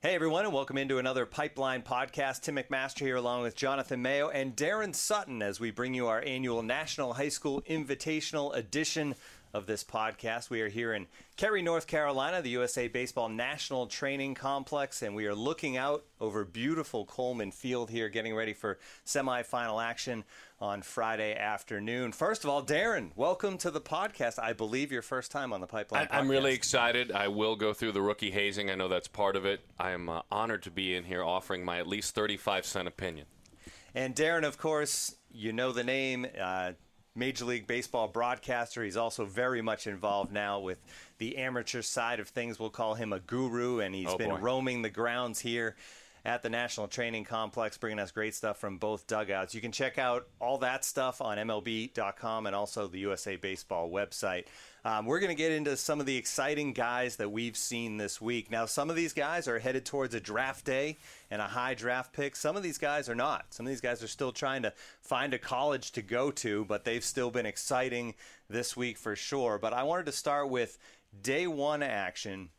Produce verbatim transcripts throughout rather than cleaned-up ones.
Hey everyone, and welcome into another Pipeline podcast. Tim McMaster here along with Jonathan Mayo and Darren Sutton as we bring you our annual National High School Invitational edition of this podcast. We are here in Cary, North Carolina, the U S A Baseball National Training Complex, and we are looking out over beautiful Coleman Field here, getting ready for semifinal action on Friday afternoon. First of all, Darren, welcome to the podcast. I believe your first time on the Pipeline podcast. I'm really excited. I will go through the rookie hazing. I know that's part of it. I am uh, honored to be in here offering my at least thirty-five cent opinion. And Darren, of course, you know the name, uh, Major League Baseball broadcaster. He's also very much involved now with the amateur side of things. We'll call him a guru, and he's oh, been boy. roaming the grounds here at the National Training Complex, bringing us great stuff from both dugouts. You can check out all that stuff on M L B dot com and also the U S A Baseball website. Um, we're going to get into some of the exciting guys that we've seen this week. Now, some of these guys are headed towards a draft day and a high draft pick. Some of these guys are not. Some of these guys are still trying to find a college to go to, but they've still been exciting this week for sure. But I wanted to start with day one action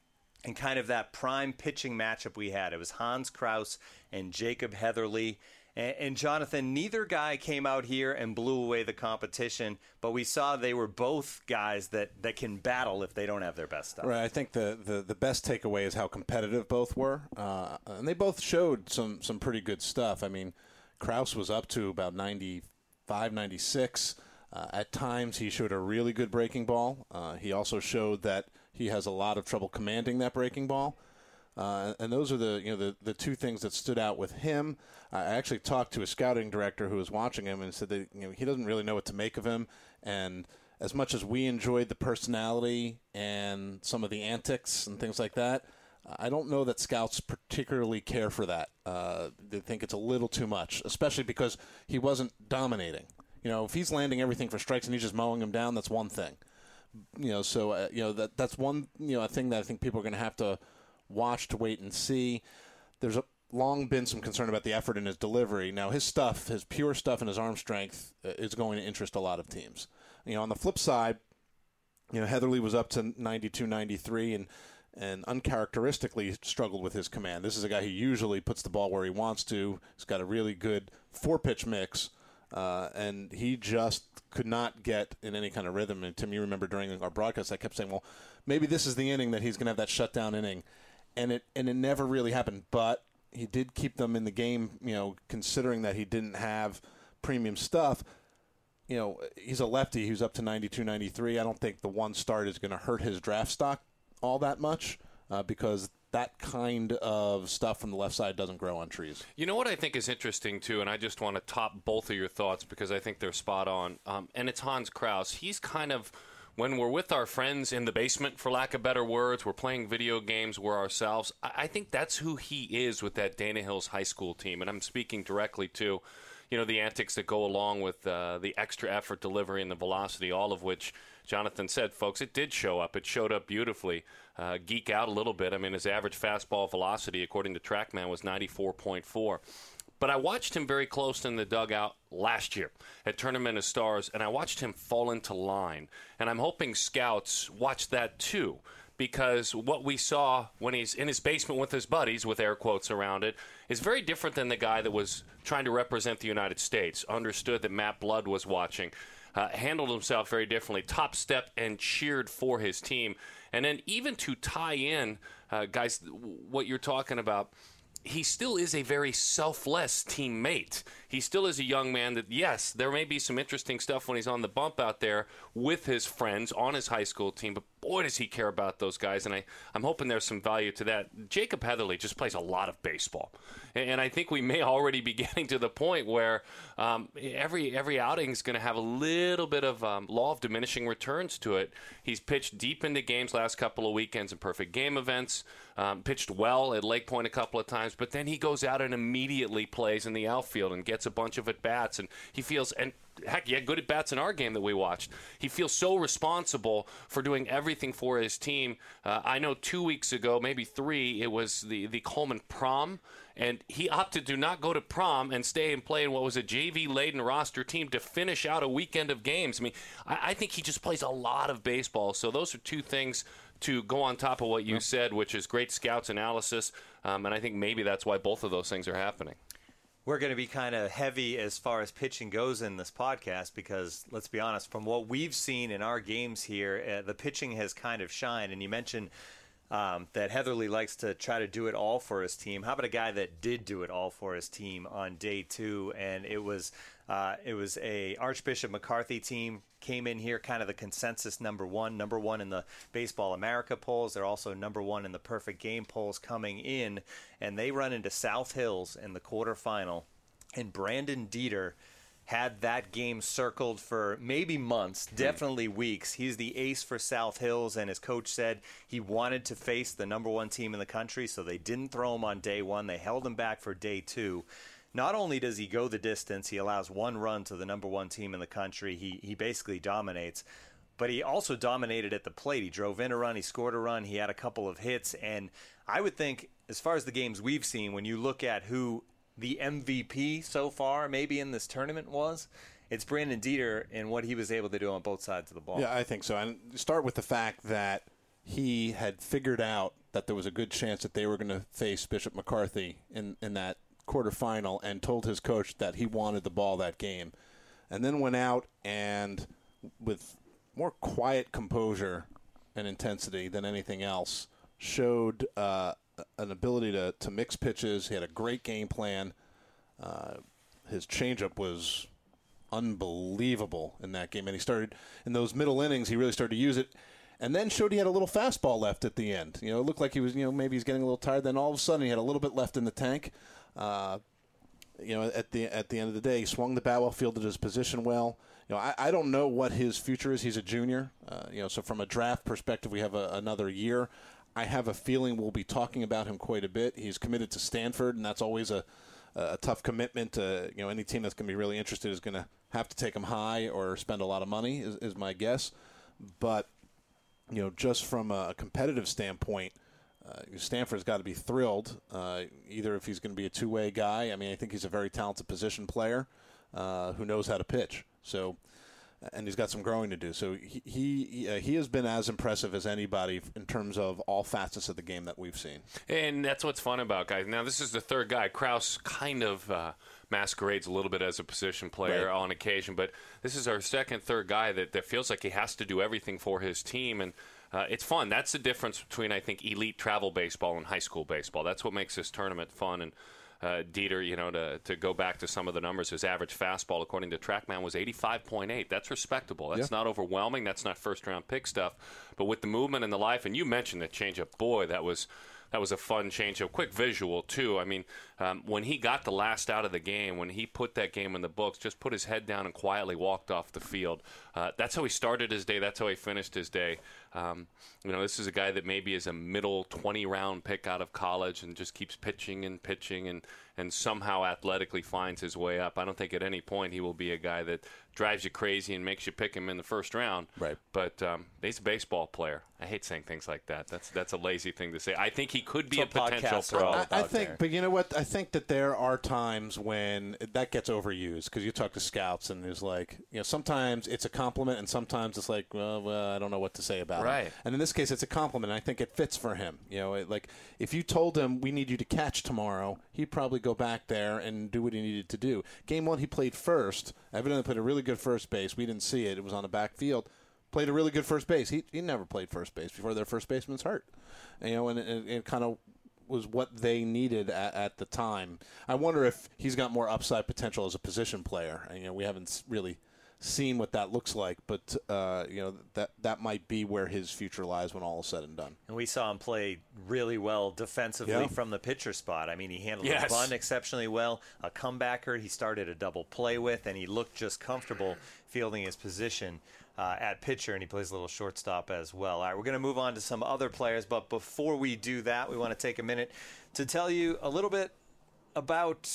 and kind of that prime pitching matchup we had. It was Hans Kraus and Jacob Heatherly. And Jonathan, neither guy came out here and blew away the competition, but we saw they were both guys that, that can battle if they don't have their best stuff. Right. I think the, the, the best takeaway is how competitive both were. Uh, and they both showed some, some pretty good stuff. I mean, Kraus was up to about ninety-five, ninety-six. Uh, at times, he showed a really good breaking ball. Uh, he also showed that he has a lot of trouble commanding that breaking ball. Uh, and those are the you know the, the two things that stood out with him. I actually talked to a scouting director who was watching him and said that you know he doesn't really know what to make of him. And as much as we enjoyed the personality and some of the antics and things like that, I don't know that scouts particularly care for that. Uh, they think it's a little too much, especially because he wasn't dominating. You know, if he's landing everything for strikes and he's just mowing them down, that's one thing. You know, so uh, you know that that's one you know a thing that I think people are going to have to watch to wait and see. There's a, long been some concern about the effort in his delivery. Now, his stuff, his pure stuff and his arm strength uh, is going to interest a lot of teams. You know, on the flip side, you know, Heatherly was up to ninety-two, ninety-three and, and uncharacteristically struggled with his command. This is a guy who usually puts the ball where he wants to. He's got a really good four-pitch mix, uh, and he just could not get in any kind of rhythm. And Tim, you remember during our broadcast, I kept saying, well, maybe this is the inning that he's going to have that shutdown inning. And it and it never really happened, but he did keep them in the game, you know, considering that he didn't have premium stuff. You know, he's a lefty who's up to ninety-two, ninety-three. I don't think the one start is going to hurt his draft stock all that much uh, because that kind of stuff from the left side doesn't grow on trees. You know what I think is interesting, too, and I just want to top both of your thoughts because I think they're spot on, um, and it's Hans Kraus. He's kind of... When we're with our friends in the basement, for lack of better words, we're playing video games, we're ourselves. I think that's who he is with that Dana Hills high school team. And I'm speaking directly to, you know, the antics that go along with uh, the extra effort delivery and the velocity, all of which Jonathan said, folks, it did show up. It showed up beautifully. Uh, geek out a little bit. I mean, his average fastball velocity, according to TrackMan, was ninety-four point four. But I watched him very close in the dugout last year at Tournament of Stars, and I watched him fall into line. And I'm hoping scouts watch that too, because what we saw when he's in his basement with his buddies, with air quotes around it, is very different than the guy that was trying to represent the United States, understood that Matt Blood was watching, uh, handled himself very differently, top step and cheered for his team. And then even to tie in, uh, guys, what you're talking about, he still is a very selfless teammate. He still is a young man that, yes, there may be some interesting stuff when he's on the bump out there with his friends on his high school team, but boy, does he care about those guys, and I, I'm hoping there's some value to that. Jacob Heatherly just plays a lot of baseball, and, and I think we may already be getting to the point where um, every every outing is going to have a little bit of um, law of diminishing returns to it. He's pitched deep into games last couple of weekends and perfect game events, um, pitched well at Lake Point a couple of times, but then he goes out and immediately plays in the outfield and gets a bunch of at-bats, and he feels, and heck, he had good at-bats in our game that we watched. He feels so responsible for doing everything for his team. Uh, I know two weeks ago, maybe three, it was the, the Coleman prom, and he opted to not go to prom and stay and play in what was a J V-laden roster team to finish out a weekend of games. I mean, I, I think he just plays a lot of baseball, so those are two things to go on top of what you said, which is great scouts analysis, um, and I think maybe that's why both of those things are happening. We're going to be kind of heavy as far as pitching goes in this podcast because, let's be honest, from what we've seen in our games here, uh, the pitching has kind of shined. And you mentioned um, that Heatherly likes to try to do it all for his team. How about a guy that did do it all for his team on day two? And it was uh, it was a Archbishop McCarthy team, came in here kind of the consensus number one, number one in the Baseball America polls. They're also number one in the Perfect Game polls coming in, and they run into South Hills in the quarterfinal. And Brandon Dieter had that game circled for maybe months, definitely weeks. He's the ace for South Hills, and his coach said he wanted to face the number one team in the country, so they didn't throw him on day one. They held him back for day two. Not only does he go the distance, he allows one run to the number one team in the country. He he basically dominates, but he also dominated at the plate. He drove in a run, he scored a run, he had a couple of hits, and I would think, as far as the games we've seen, when you look at who the M V P so far maybe in this tournament was, it's Brandon Dieter and what he was able to do on both sides of the ball. Yeah, I think so. And start with the fact that he had figured out that there was a good chance that they were going to face Bishop McCarthy in, in that quarterfinal and told his coach that he wanted the ball that game, and then went out and with more quiet composure and intensity than anything else showed uh, an ability to, to mix pitches. He had a great game plan. Uh, his changeup was unbelievable in that game, and he started in those middle innings. He really started to use it, and then showed he had a little fastball left at the end. You know, it looked like he was, you know, maybe he's getting a little tired. Then all of a sudden he had a little bit left in the tank. Uh, you know, at the at the end of the day, he swung the bat well, fielded his position well. You know, I, I don't know what his future is. He's a junior. Uh, you know, so from a draft perspective, we have a, another year. I have a feeling we'll be talking about him quite a bit. He's committed to Stanford, and that's always a a tough commitment. To, you know, any team that's going to be really interested is going to have to take him high or spend a lot of money, is, is my guess. But you know, just from a competitive standpoint, Uh, Stanford's got to be thrilled, uh, either if he's going to be a two-way guy. I mean, I think he's a very talented position player uh, who knows how to pitch. So, and he's got some growing to do. So he he, uh, he has been as impressive as anybody in terms of all facets of the game that we've seen. And that's what's fun about guys. Now, this is the third guy. Kraus kind of uh, masquerades a little bit as a position player right. on occasion, but this is our second, third guy that, that feels like he has to do everything for his team. And Uh, it's fun. That's the difference between, I think, elite travel baseball and high school baseball. That's what makes this tournament fun. And uh, Dieter, you know, to, to go back to some of the numbers, his average fastball, according to TrackMan, was eighty-five point eight. That's respectable. That's yeah. not overwhelming. That's not first-round pick stuff. But with the movement and the life, and you mentioned the changeup, boy, that was that was a fun changeup. Quick visual, too. I mean, um, when he got the last out of the game, when he put that game in the books, just put his head down and quietly walked off the field. Uh, that's how he started his day. That's how he finished his day. Um, you know, this is a guy that maybe is a middle twenty-round pick out of college and just keeps pitching and pitching and, and somehow athletically finds his way up. I don't think at any point he will be a guy that drives you crazy and makes you pick him in the first round. Right. But um, he's a baseball player. I hate saying things like that. That's that's a lazy thing to say. I think he could be it's a, a potential pro. I, I think, there. But you know what? I think that there are times when that gets overused because you talk to scouts and there's like, you know, sometimes it's a compliment and sometimes it's like, well, well I don't know what to say about right him. And in this case it's a compliment. I think it fits for him. You know, it, like if you told him we need you to catch tomorrow, he'd probably go back there and do what he needed to do. Game one he played first, evidently played a really good first base. We didn't see it, it was on the back field. Played a really good first base. He he never played first base before. Their first baseman's hurt, you know, and it, it kind of was what they needed at, at the time. I wonder if he's got more upside potential as a position player. You know, we haven't really seen what that looks like, but uh, you know, that that might be where his future lies when all is said and done. And we saw him play really well defensively yeah. from the pitcher spot. I mean, he handled yes. the bunt exceptionally well, a comebacker he started a double play with, and he looked just comfortable fielding his position uh, at pitcher, and he plays a little shortstop as well. All right, we're going to move on to some other players, but before we do that, we want to take a minute to tell you a little bit about...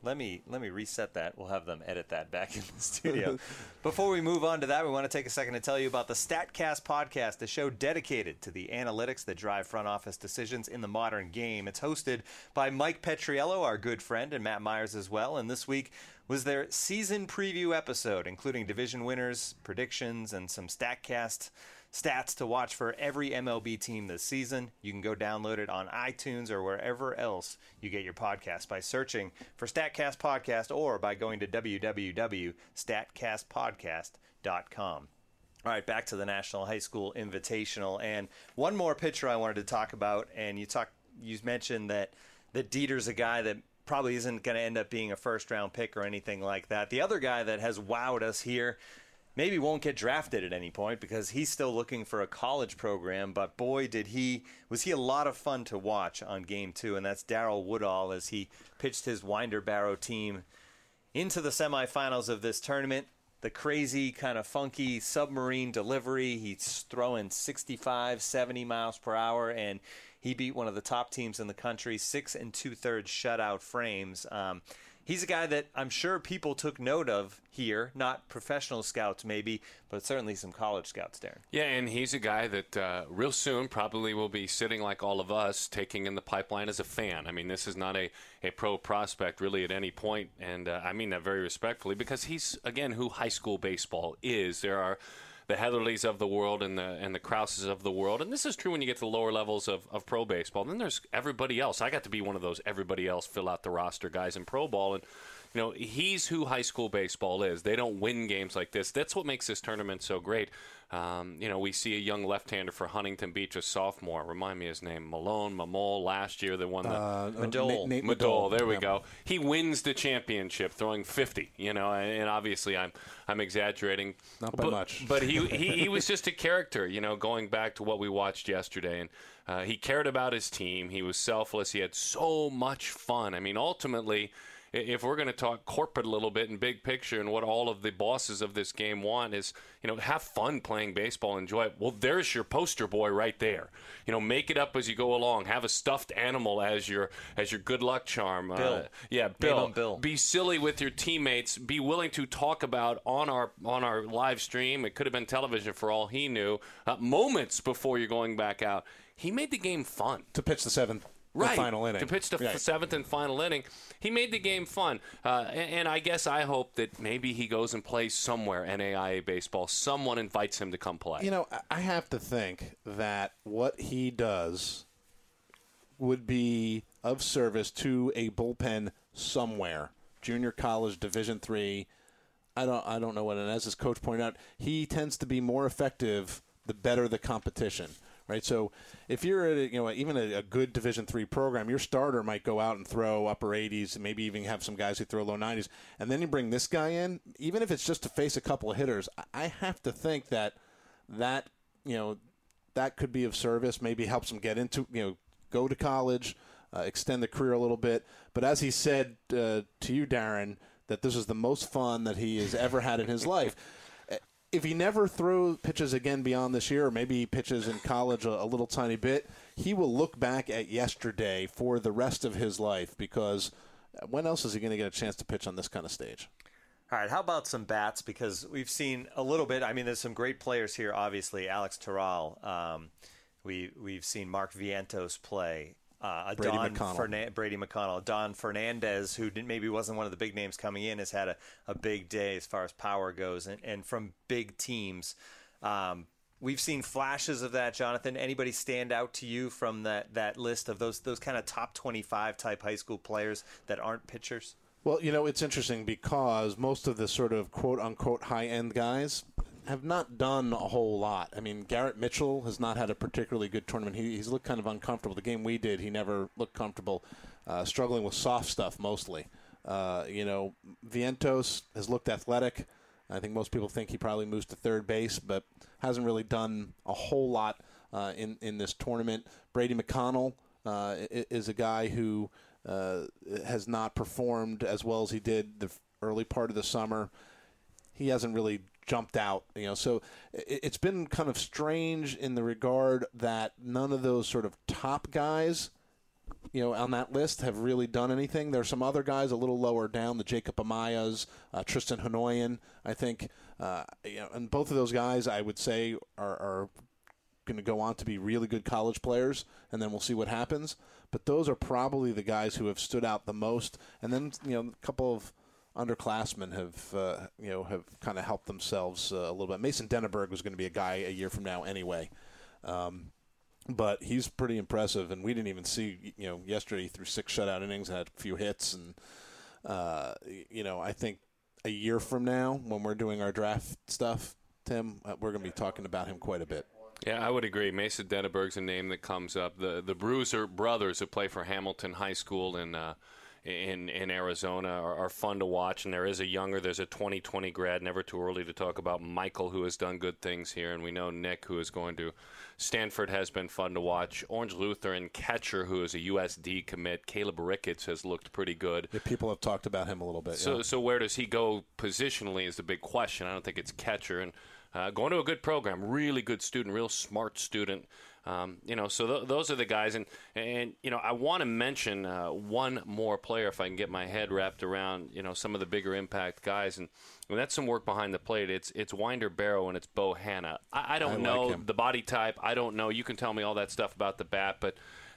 Let me let me reset that. We'll have them edit that back in the studio. Before we move on to that, we want to take a second to tell you about the StatCast podcast, the show dedicated to the analytics that drive front office decisions in the modern game. It's hosted by Mike Petriello, our good friend, and Matt Myers as well. And this week was their season preview episode, including division winners, predictions, and some StatCast stats to watch for every M L B team this season. You can go download it on iTunes or wherever else you get your podcast by searching for StatCast Podcast or by going to w w w dot statcast podcast dot com. All right, back to the National High School Invitational. And one more pitcher I wanted to talk about, and you talk, you mentioned that, that Dieter's a guy that probably isn't going to end up being a first-round pick or anything like that. The other guy that has wowed us here, maybe won't get drafted at any point because he's still looking for a college program, but boy, did he was he a lot of fun to watch on game two, and that's Darryl Woodall as he pitched his Winder Barrow team into the semifinals of this tournament. The crazy, kind of funky submarine delivery. He's throwing sixty-five, seventy miles per hour, and he beat one of the top teams in the country, six and two-thirds shutout frames. Um, He's a guy that I'm sure people took note of here, not professional scouts maybe, but certainly some college scouts there. Yeah, and he's a guy that uh, real soon probably will be sitting like all of us, taking in the pipeline as a fan. I mean, this is not a, a pro prospect really at any point, and uh, I mean that very respectfully because he's, again, who high school baseball is. There are the Heatherlys of the world and the and the Krauses of the world. And this is true when you get to the lower levels of, of pro baseball. And then there's everybody else. I got to be one of those everybody else fill out the roster guys in pro ball. And, you know, he's who high school baseball is. They don't win games like this. That's what makes this tournament so great. Um, you know, we see a young left-hander for Huntington Beach, a sophomore. Remind me his name. Malone, Mamol, last year, the one that... Uh, Madol. N- Nate Madol. Madol, there we yeah. go. He wins the championship, throwing fifty, you know, and, and obviously I'm I'm exaggerating. Not by but, much. But he, he, he was just a character, you know, going back to what we watched yesterday. And uh, he cared about his team. He was selfless. He had so much fun. I mean, ultimately... If we're going to talk corporate a little bit and big picture and what all of the bosses of this game want is, you know, have fun playing baseball, enjoy it. Well, there's your poster boy right there. You know, make it up as you go along. Have a stuffed animal as your as your good luck charm. Bill. Uh, yeah, Bill. Bill. Be silly with your teammates. Be willing to talk about on our on our live stream. It could have been television for all he knew. Uh, moments before you're going back out. He made the game fun. To pitch the seventh. Right. The final inning. To pitch the right. seventh and final inning. He made the game fun. Uh, and, and I guess I hope that maybe he goes and plays somewhere N A I A baseball. Someone invites him to come play. You know, I have to think that what he does would be of service to a bullpen somewhere. Junior college, Division three. I don't, I don't know what, and as his coach pointed out, he tends to be more effective the better the competition. Right, so if you're at a, you know even a, a good Division three program, your starter might go out and throw upper eighties, and maybe even have some guys who throw low nineties, and then you bring this guy in, even if it's just to face a couple of hitters. I have to think that that you know that could be of service, maybe helps him get into you know go to college, uh, extend the career a little bit. But as he said uh, to you, Darren, that this is the most fun that he has ever had in his life. If he never throws pitches again beyond this year, or maybe he pitches in college a, a little tiny bit, he will look back at yesterday for the rest of his life, because when else is he going to get a chance to pitch on this kind of stage? All right, how about some bats? Because we've seen a little bit. I mean, there's some great players here, obviously. Alex Terral. Um, we, we've seen Mark Vientos play. Uh, Brady, Don McConnell. Ferna- Brady McConnell. Don Fernandez, who didn't, maybe wasn't one of the big names coming in, has had a, a big day as far as power goes and, and from big teams. Um, we've seen flashes of that, Jonathan. Anybody stand out to you from that, that list of those those kind of top twenty-five type high school players that aren't pitchers? Well, you know, it's interesting because most of the sort of quote-unquote high-end guys have not done a whole lot. I mean, Garrett Mitchell has not had a particularly good tournament. He, he's looked kind of uncomfortable. The game we did, he never looked comfortable, uh, struggling with soft stuff mostly. Uh, you know, Vientos has looked athletic. I think most people think he probably moves to third base, but hasn't really done a whole lot uh, in, in this tournament. Brady McConnell uh, is a guy who uh, has not performed as well as he did the early part of the summer. He hasn't really jumped out, you know. So it's been kind of strange in the regard that none of those sort of top guys, you know, on that list have really done anything. There are some other guys a little lower down, the Jacob Amayas, uh, Tristan Hanoian, I think. Uh, you know, and both of those guys, I would say, are, are going to go on to be really good college players, and then we'll see what happens. But those are probably the guys who have stood out the most. And then, you know, a couple of underclassmen have, uh, you know, have kind of helped themselves uh, a little bit. Mason Denneberg was going to be a guy a year from now anyway. Um But he's pretty impressive, and we didn't even see, you know, yesterday through six shutout innings and had a few hits. And, uh, you know, I think a year from now when we're doing our draft stuff, Tim, we're going to be talking about him quite a bit. Yeah, I would agree. Mason Denneberg's a name that comes up. The the Bruiser brothers who play for Hamilton High School in uh, in, in Arizona are, are fun to watch. And there is a younger, there's a twenty twenty grad, never too early to talk about, Michael, who has done good things here. And we know Nick, who is going to Stanford, has been fun to watch. Orange Lutheran catcher, who is a U S D commit, Caleb Ricketts, has looked pretty good. Yeah, people have talked about him a little bit. So yeah. so where does he go positionally is the big question. I don't think it's catcher. And uh, going to a good program, really good student, real smart student. Um, you know, so th- those are the guys. And, and you know, I want to mention uh, one more player if I can get my head wrapped around, you know, some of the bigger impact guys. And, and that's some work behind the plate. It's it's Winder Barrow and it's Bo Hanna. I, I don't I like know him. The body type. I don't know. You can tell me all that stuff about the bat, but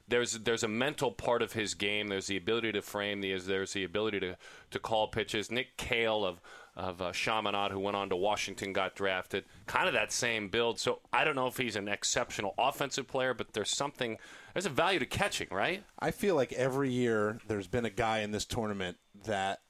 there's there's a mental part of his game. There's the ability to frame. There's, there's the ability to, to call pitches. Nick Kale of of uh, Chaminade, who went on to Washington, got drafted, kind of that same build. So I don't know if he's an exceptional offensive player, but there's something, there's a value to catching, right? I feel like every year there's been a guy in this tournament that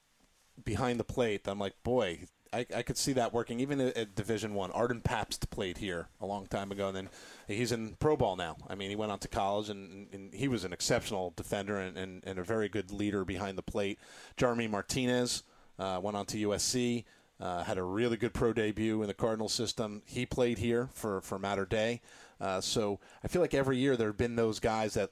behind the plate, I'm like, boy, I, I could see that working even at, at Division One. Arden Pabst played here a long time ago, and then he's in pro ball now. I mean, he went on to college, and, and he was an exceptional defender and, and, and a very good leader behind the plate. Jeremy Martinez, Uh, went on to U S C, uh, had a really good pro debut in the Cardinal system. He played here for, for Mater Dei. Uh, so I feel like every year there have been those guys that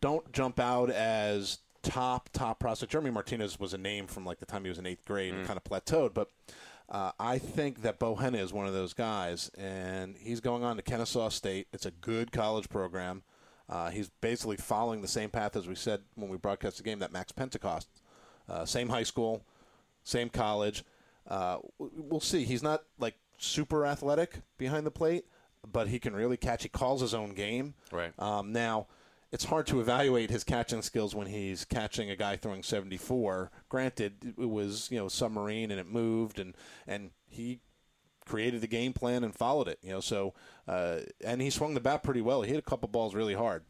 don't jump out as top, top prospect. Jeremy Martinez was a name from like the time he was in eighth grade mm. and kind of plateaued. But uh, I think that Bo Hanna is one of those guys, and he's going on to Kennesaw State. It's a good college program. Uh, he's basically following the same path as we said when we broadcast the game, that Max Pentecost, uh, same high school, same college. Uh, we'll see. He's not, like, super athletic behind the plate, but he can really catch. He calls his own game. Right. Um, now, it's hard to evaluate his catching skills when he's catching a guy throwing seventy-four. Granted, it was, you know, submarine and it moved, and, and he created the game plan and followed it, you know. So uh, and he swung the bat pretty well. He hit a couple balls really hard.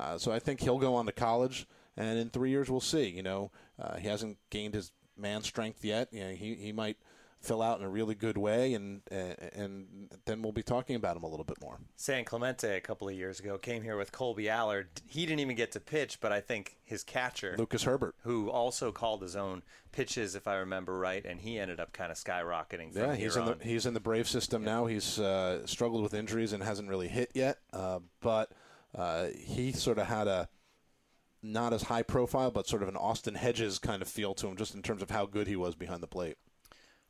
Uh, so I think he'll go on to college, and in three years we'll see. You know, uh, he hasn't gained his man strength yet. You know, he he might fill out in a really good way, and uh, and then we'll be talking about him a little bit more. San Clemente a couple of years ago came here with Colby Allard. He didn't even get to pitch, but I think his catcher, Lucas Herbert, who also called his own pitches, if I remember right, and he ended up kind of skyrocketing. From yeah, he's in the, he's in the Brave system yeah. now. He's uh, struggled with injuries and hasn't really hit yet, uh, but uh, he sort of had a not as high profile, but sort of an Austin Hedges kind of feel to him, just in terms of how good he was behind the plate.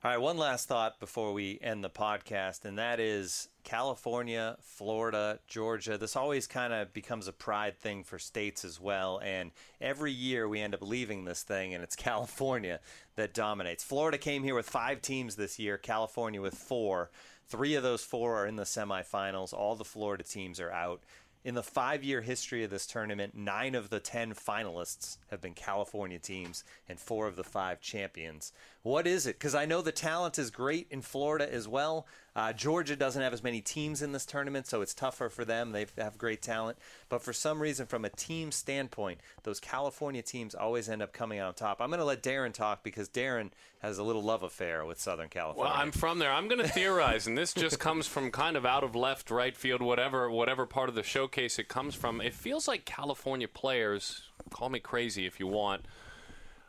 All right, one last thought before we end the podcast, and that is California, Florida, Georgia. This always kind of becomes a pride thing for states as well, and every year we end up leaving this thing, and it's California that dominates. Florida came here with five teams this year, California with four. Three of those four are in the semifinals. All the Florida teams are out. In the five-year history of this tournament, nine of the ten finalists have been California teams and four of the five champions. What is it? Because I know the talent is great in Florida as well. Uh, Georgia doesn't have as many teams in this tournament, so it's tougher for them. They have great talent. But for some reason, from a team standpoint, those California teams always end up coming out on top. I'm going to let Darren talk because Darren has a little love affair with Southern California. Well, I'm from there. I'm going to theorize, and this just comes from kind of out of left, right field, whatever, whatever part of the showcase it comes from. It feels like California players, call me crazy if you want,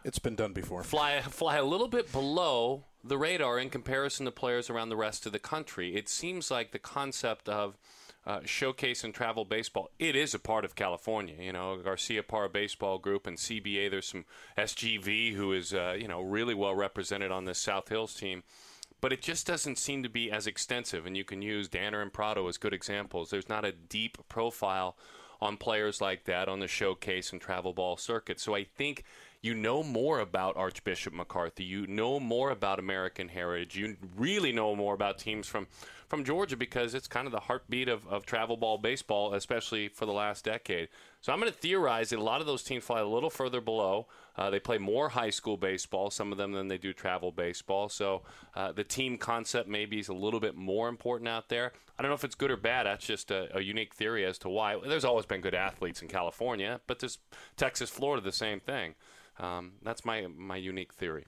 it's been done before. Fly, fly a little bit below the radar in comparison to players around the rest of the country. It seems like the concept of uh, showcase and travel baseball, it is a part of California. You know, Garcia Parra Baseball Group and C B A, there's some S G V who is, uh, you know, really well represented on this South Hills team. But it just doesn't seem to be as extensive. And you can use Danner and Prado as good examples. There's not a deep profile on players like that on the showcase and travel ball circuit. So I think you know more about Archbishop McCarthy. You know more about American Heritage. You really know more about teams from, from Georgia because it's kind of the heartbeat of, of travel ball baseball, especially for the last decade. So I'm going to theorize that a lot of those teams fly a little further below. Uh, they play more high school baseball, some of them, than they do travel baseball. So uh, the team concept maybe is a little bit more important out there. I don't know if it's good or bad. That's just a, a unique theory as to why. There's always been good athletes in California, but there's Texas, Florida, the same thing. Um, that's my my unique theory.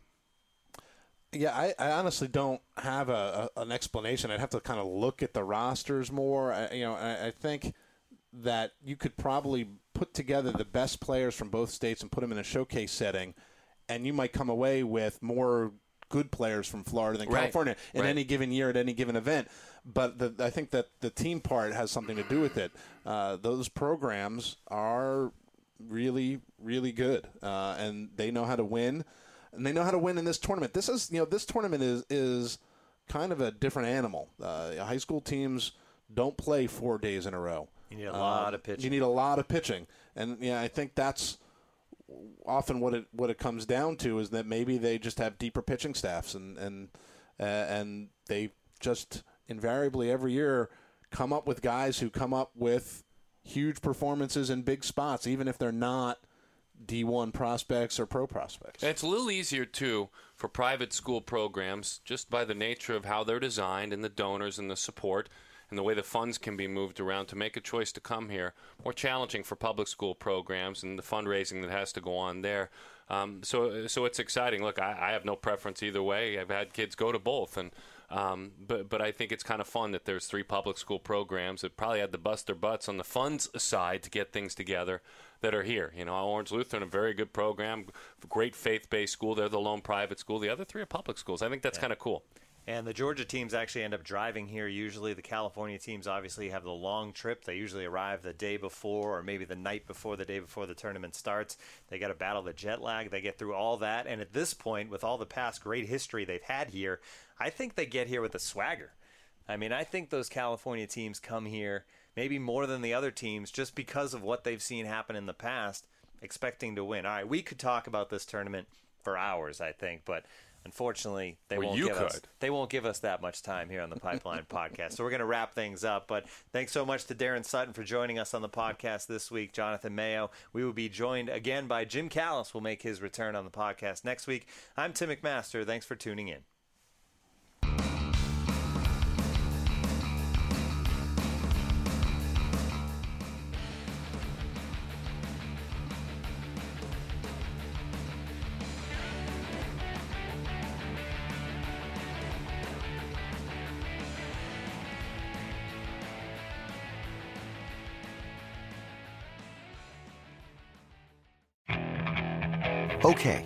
Yeah, I, I honestly don't have a, a, an explanation. I'd have to kind of look at the rosters more. I, you know, I, I think that you could probably put together the best players from both states and put them in a showcase setting, and you might come away with more good players from Florida than right. California in right. any given year at any given event. But the, I think that the team part has something to do with it. Uh, those programs are really, really good, uh, and they know how to win, and they know how to win in this tournament. This is, you know, this tournament is is kind of a different animal. Uh, high school teams don't play four days in a row. You need a uh, lot of pitching. You need a lot of pitching, and yeah, I think that's often what it what it comes down to is that maybe they just have deeper pitching staffs, and and uh, and they just invariably every year come up with guys who come up with huge performances in big spots, even if they're not D one prospects or pro prospects. It's a little easier, too, for private school programs, just by the nature of how they're designed and the donors and the support and the way the funds can be moved around to make a choice to come here. More challenging for public school programs and the fundraising that has to go on there. Um, so so it's exciting. Look, I, I have no preference either way. I've had kids go to both, and Um, but but I think it's kind of fun that there's three public school programs that probably had to bust their butts on the funds side to get things together that are here. You know, Orange Lutheran, a very good program, great faith-based school. They're the lone private school. The other three are public schools. I think that's yeah. kind of cool. And the Georgia teams actually end up driving here usually. The California teams obviously have the long trip. They usually arrive the day before or maybe the night before the day before the tournament starts. They got to battle the jet lag. They get through all that. And at this point, with all the past great history they've had here, I think they get here with a swagger. I mean, I think those California teams come here maybe more than the other teams just because of what they've seen happen in the past, expecting to win. All right, we could talk about this tournament for hours, I think, but unfortunately, they well, won't give could. us they won't give us that much time here on the Pipeline Podcast. So we're going to wrap things up. But thanks so much to Darren Sutton for joining us on the podcast this week. Jonathan Mayo. We will be joined again by Jim Callis. Will make his return on the podcast next week. I'm Tim McMaster. Thanks for tuning in. Okay,